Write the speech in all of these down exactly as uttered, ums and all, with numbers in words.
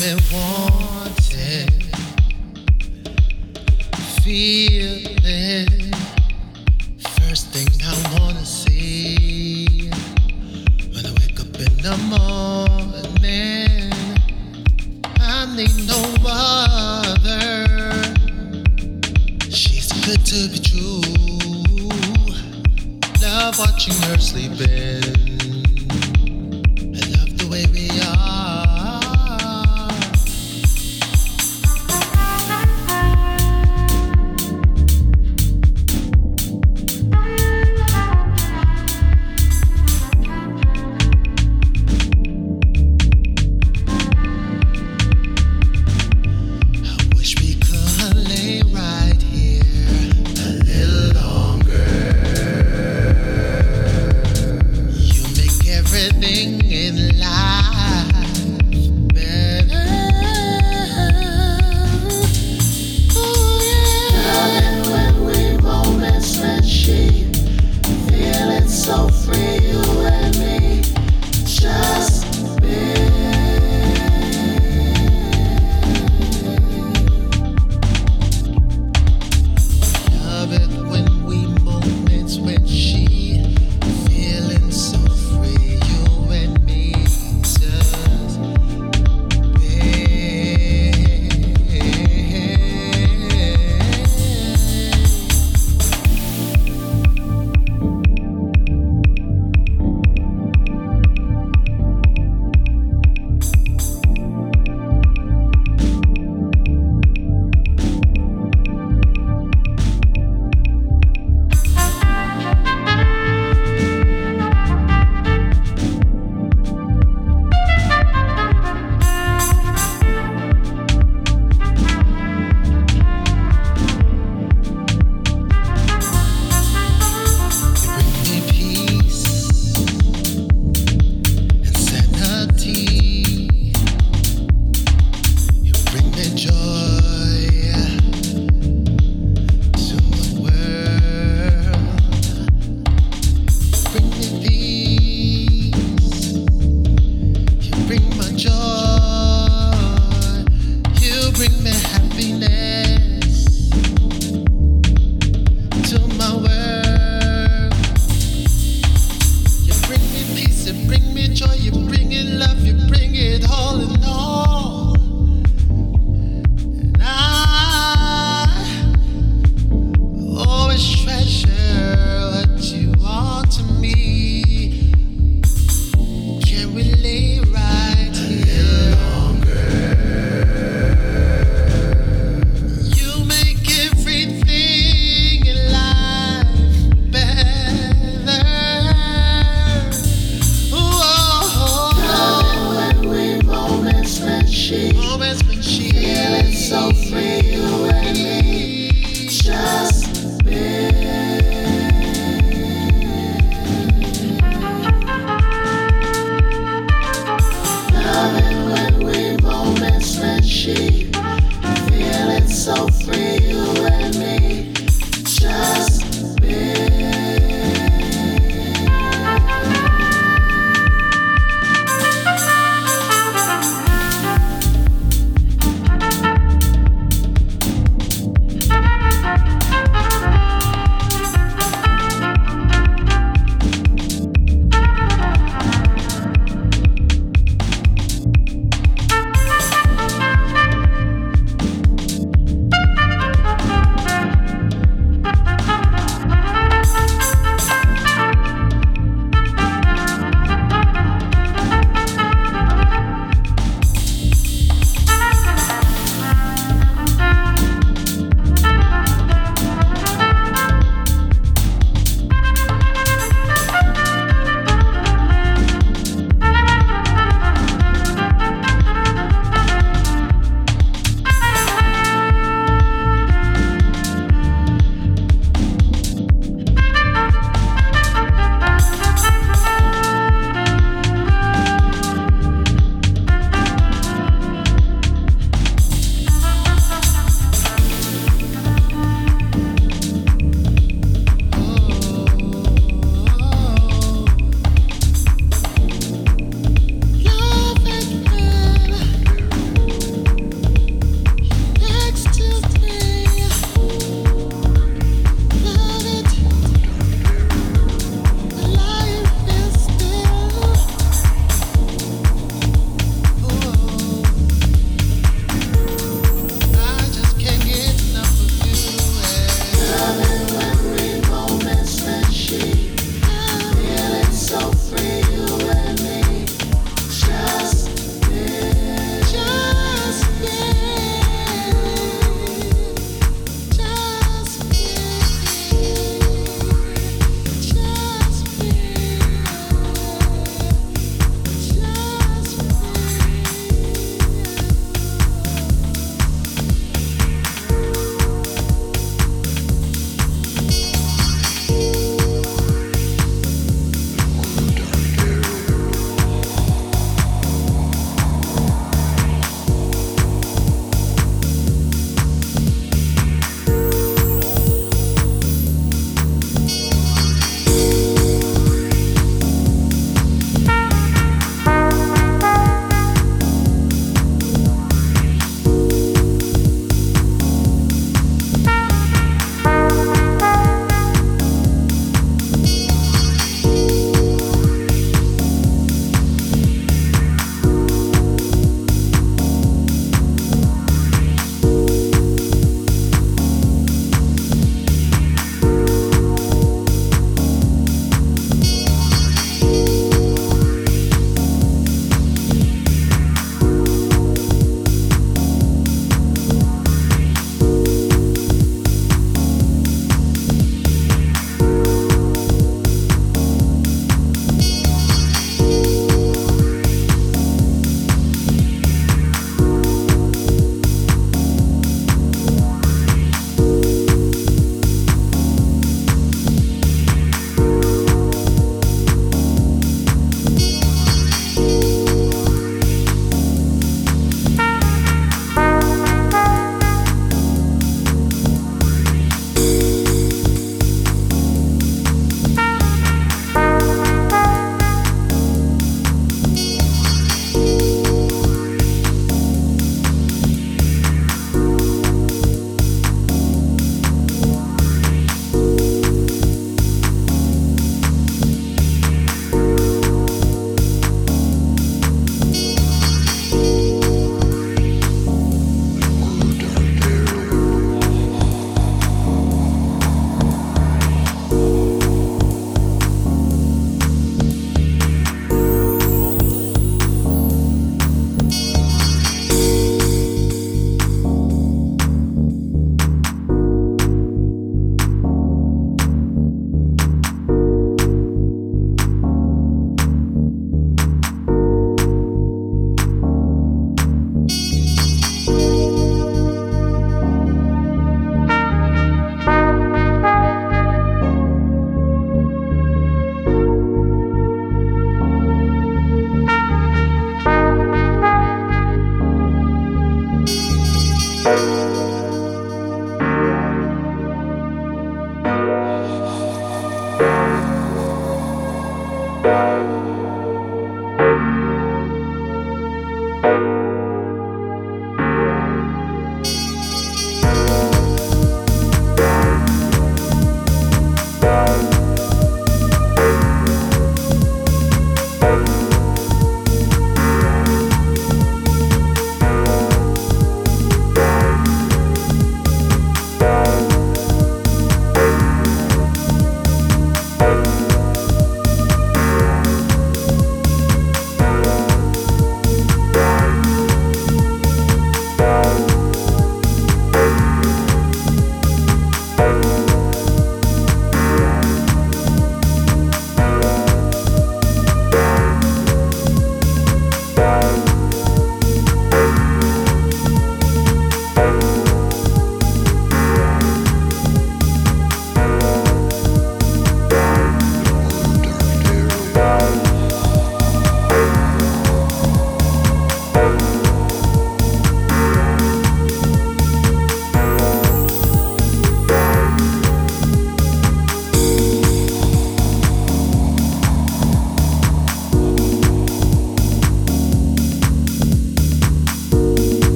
me wanting, feeling. First thing I wanna see when I wake up in the morning, I need no other. She's good to be true. Love watching her sleeping.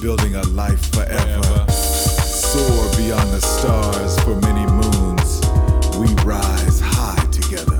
building a life forever. forever. Soar beyond the stars for many moons. We rise high together.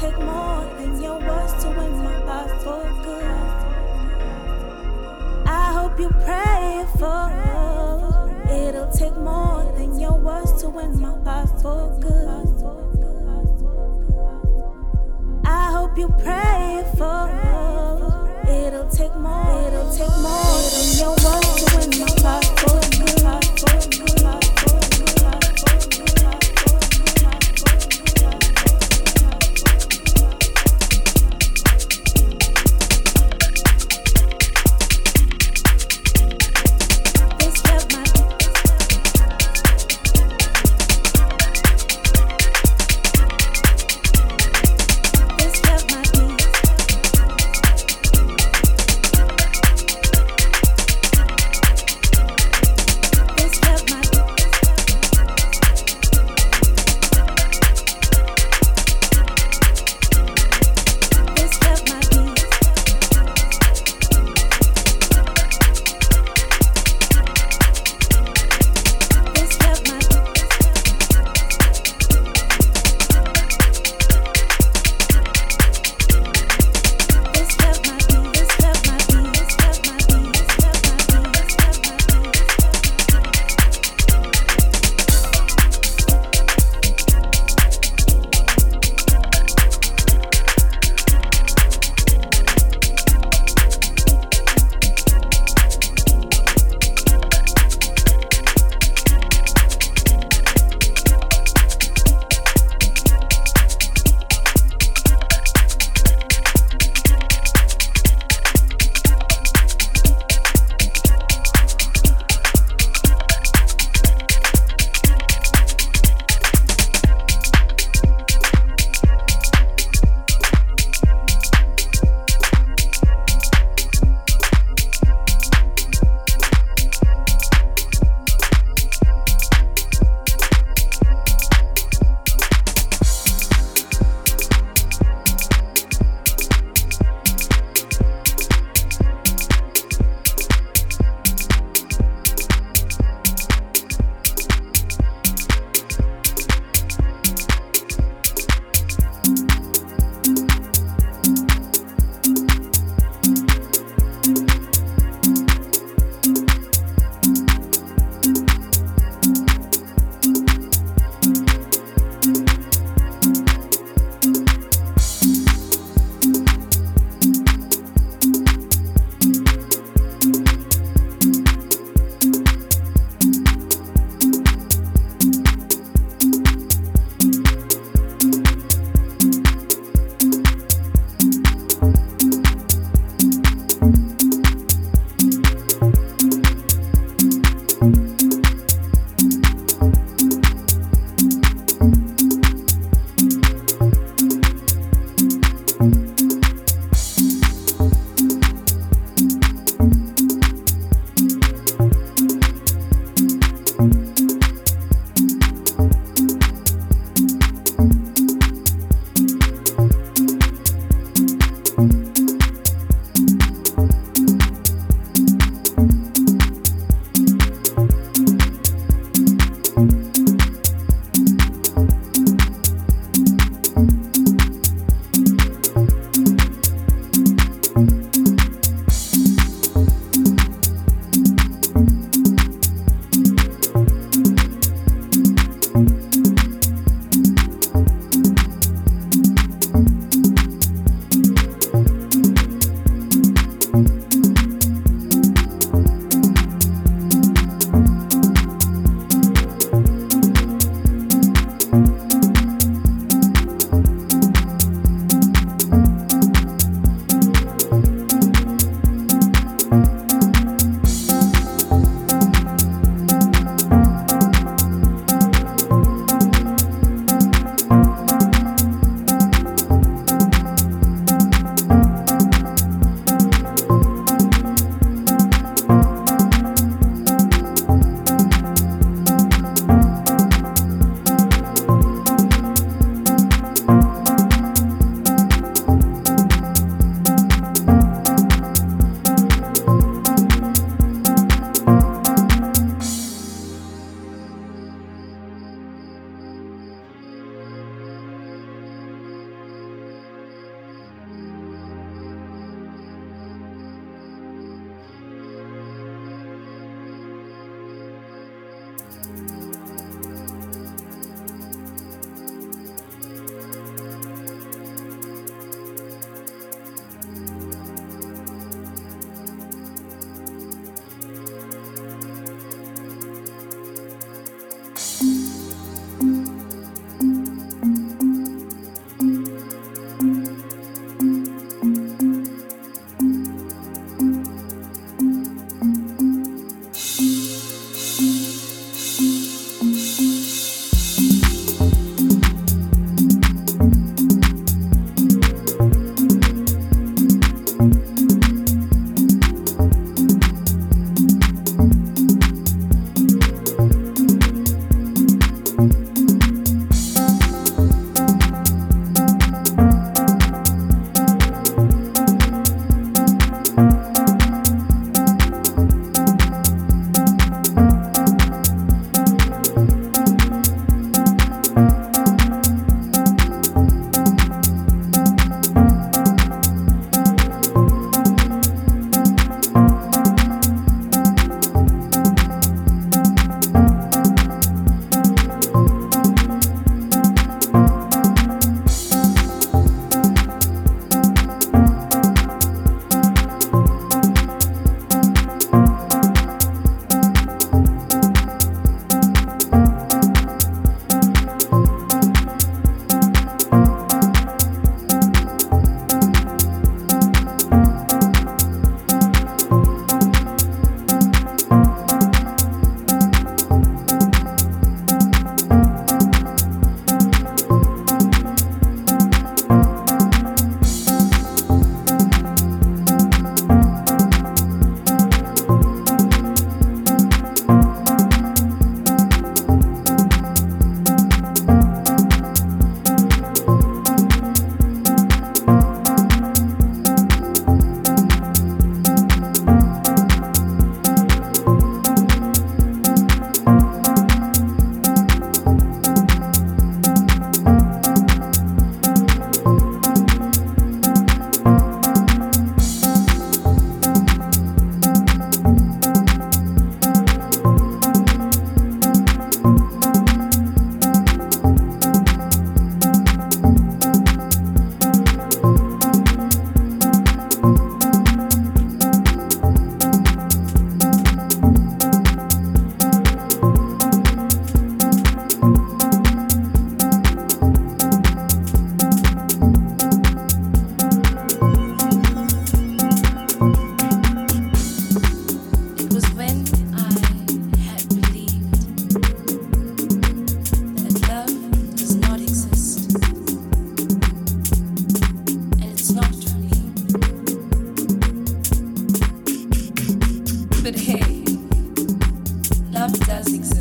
take more than your words to win my heart for good. I hope you pray for it. It'll take more than your words to win my heart for good. I hope you pray for it. It'll take more. It'll take more than your words to win my heart for good.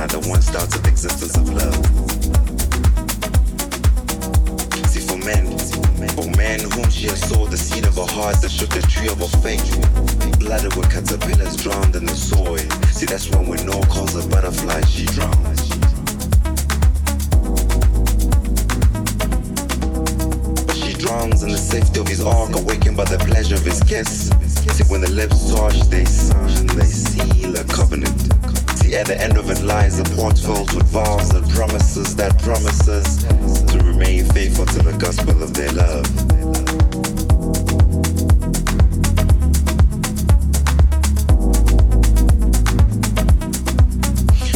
behind the once doubted existence of love. See, for men, for men whom she has sold the seed of her heart that shook the tree of her faith, blooded with caterpillars drowned in the soil. See, that's when with no cause of butterfly she drowns. Drowns in the safety of his ark, awakened by the pleasure of his kiss. See, when the lips touch, they sign, they seal a covenant. See, at the end of it lies a port filled with vows and promises that promises to remain faithful to the gospel of their love.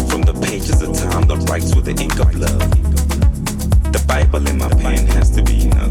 From the pages of time that writes with the ink of love, the Bible in my pen has to be enough.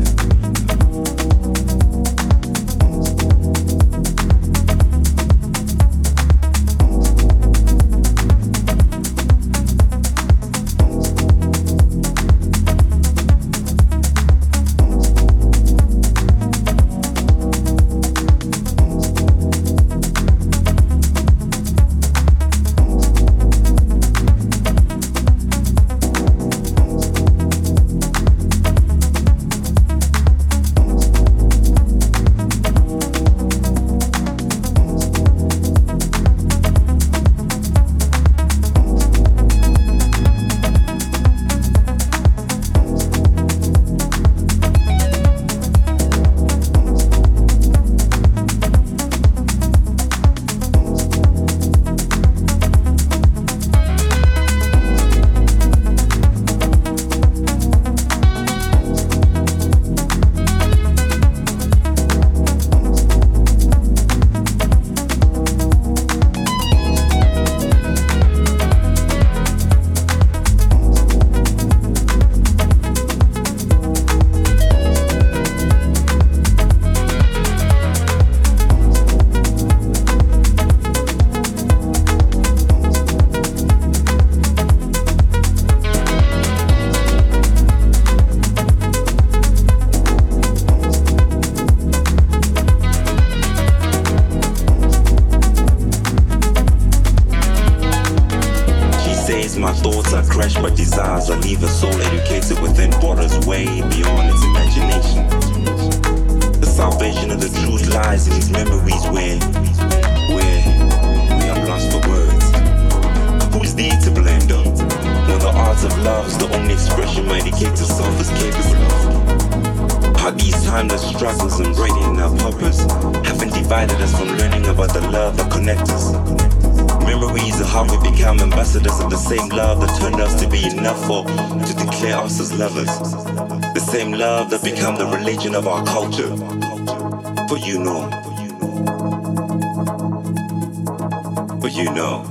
Of our culture, for you know, for you know.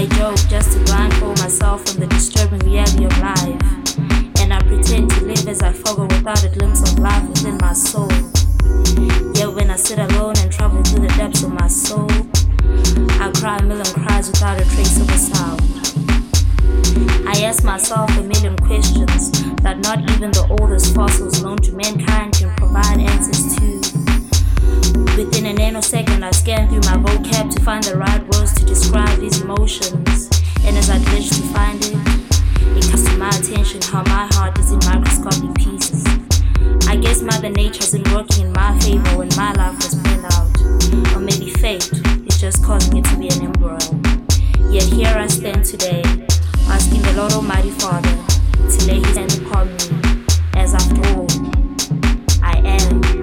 I joke just to grind for myself from the disturbing reality of life, and I pretend to live as I forgo without a glimpse of life within my soul. Yet when I sit alone and travel through the depths of my soul, I cry a million cries without a trace of a sound. I ask myself a million questions that not even the oldest fossils known to mankind can provide answers to. Within a nanosecond, I scan through my vocab to find the right words to describe these emotions. And as I glitch to find it, it comes to my attention how my heart is in microscopic pieces. I guess Mother Nature isn't working in my favor when my life was planned out. Or maybe fate is just causing it to be an embryo. Yet here I stand today, asking the Lord Almighty Father to lay his hand upon me, as after all, I am.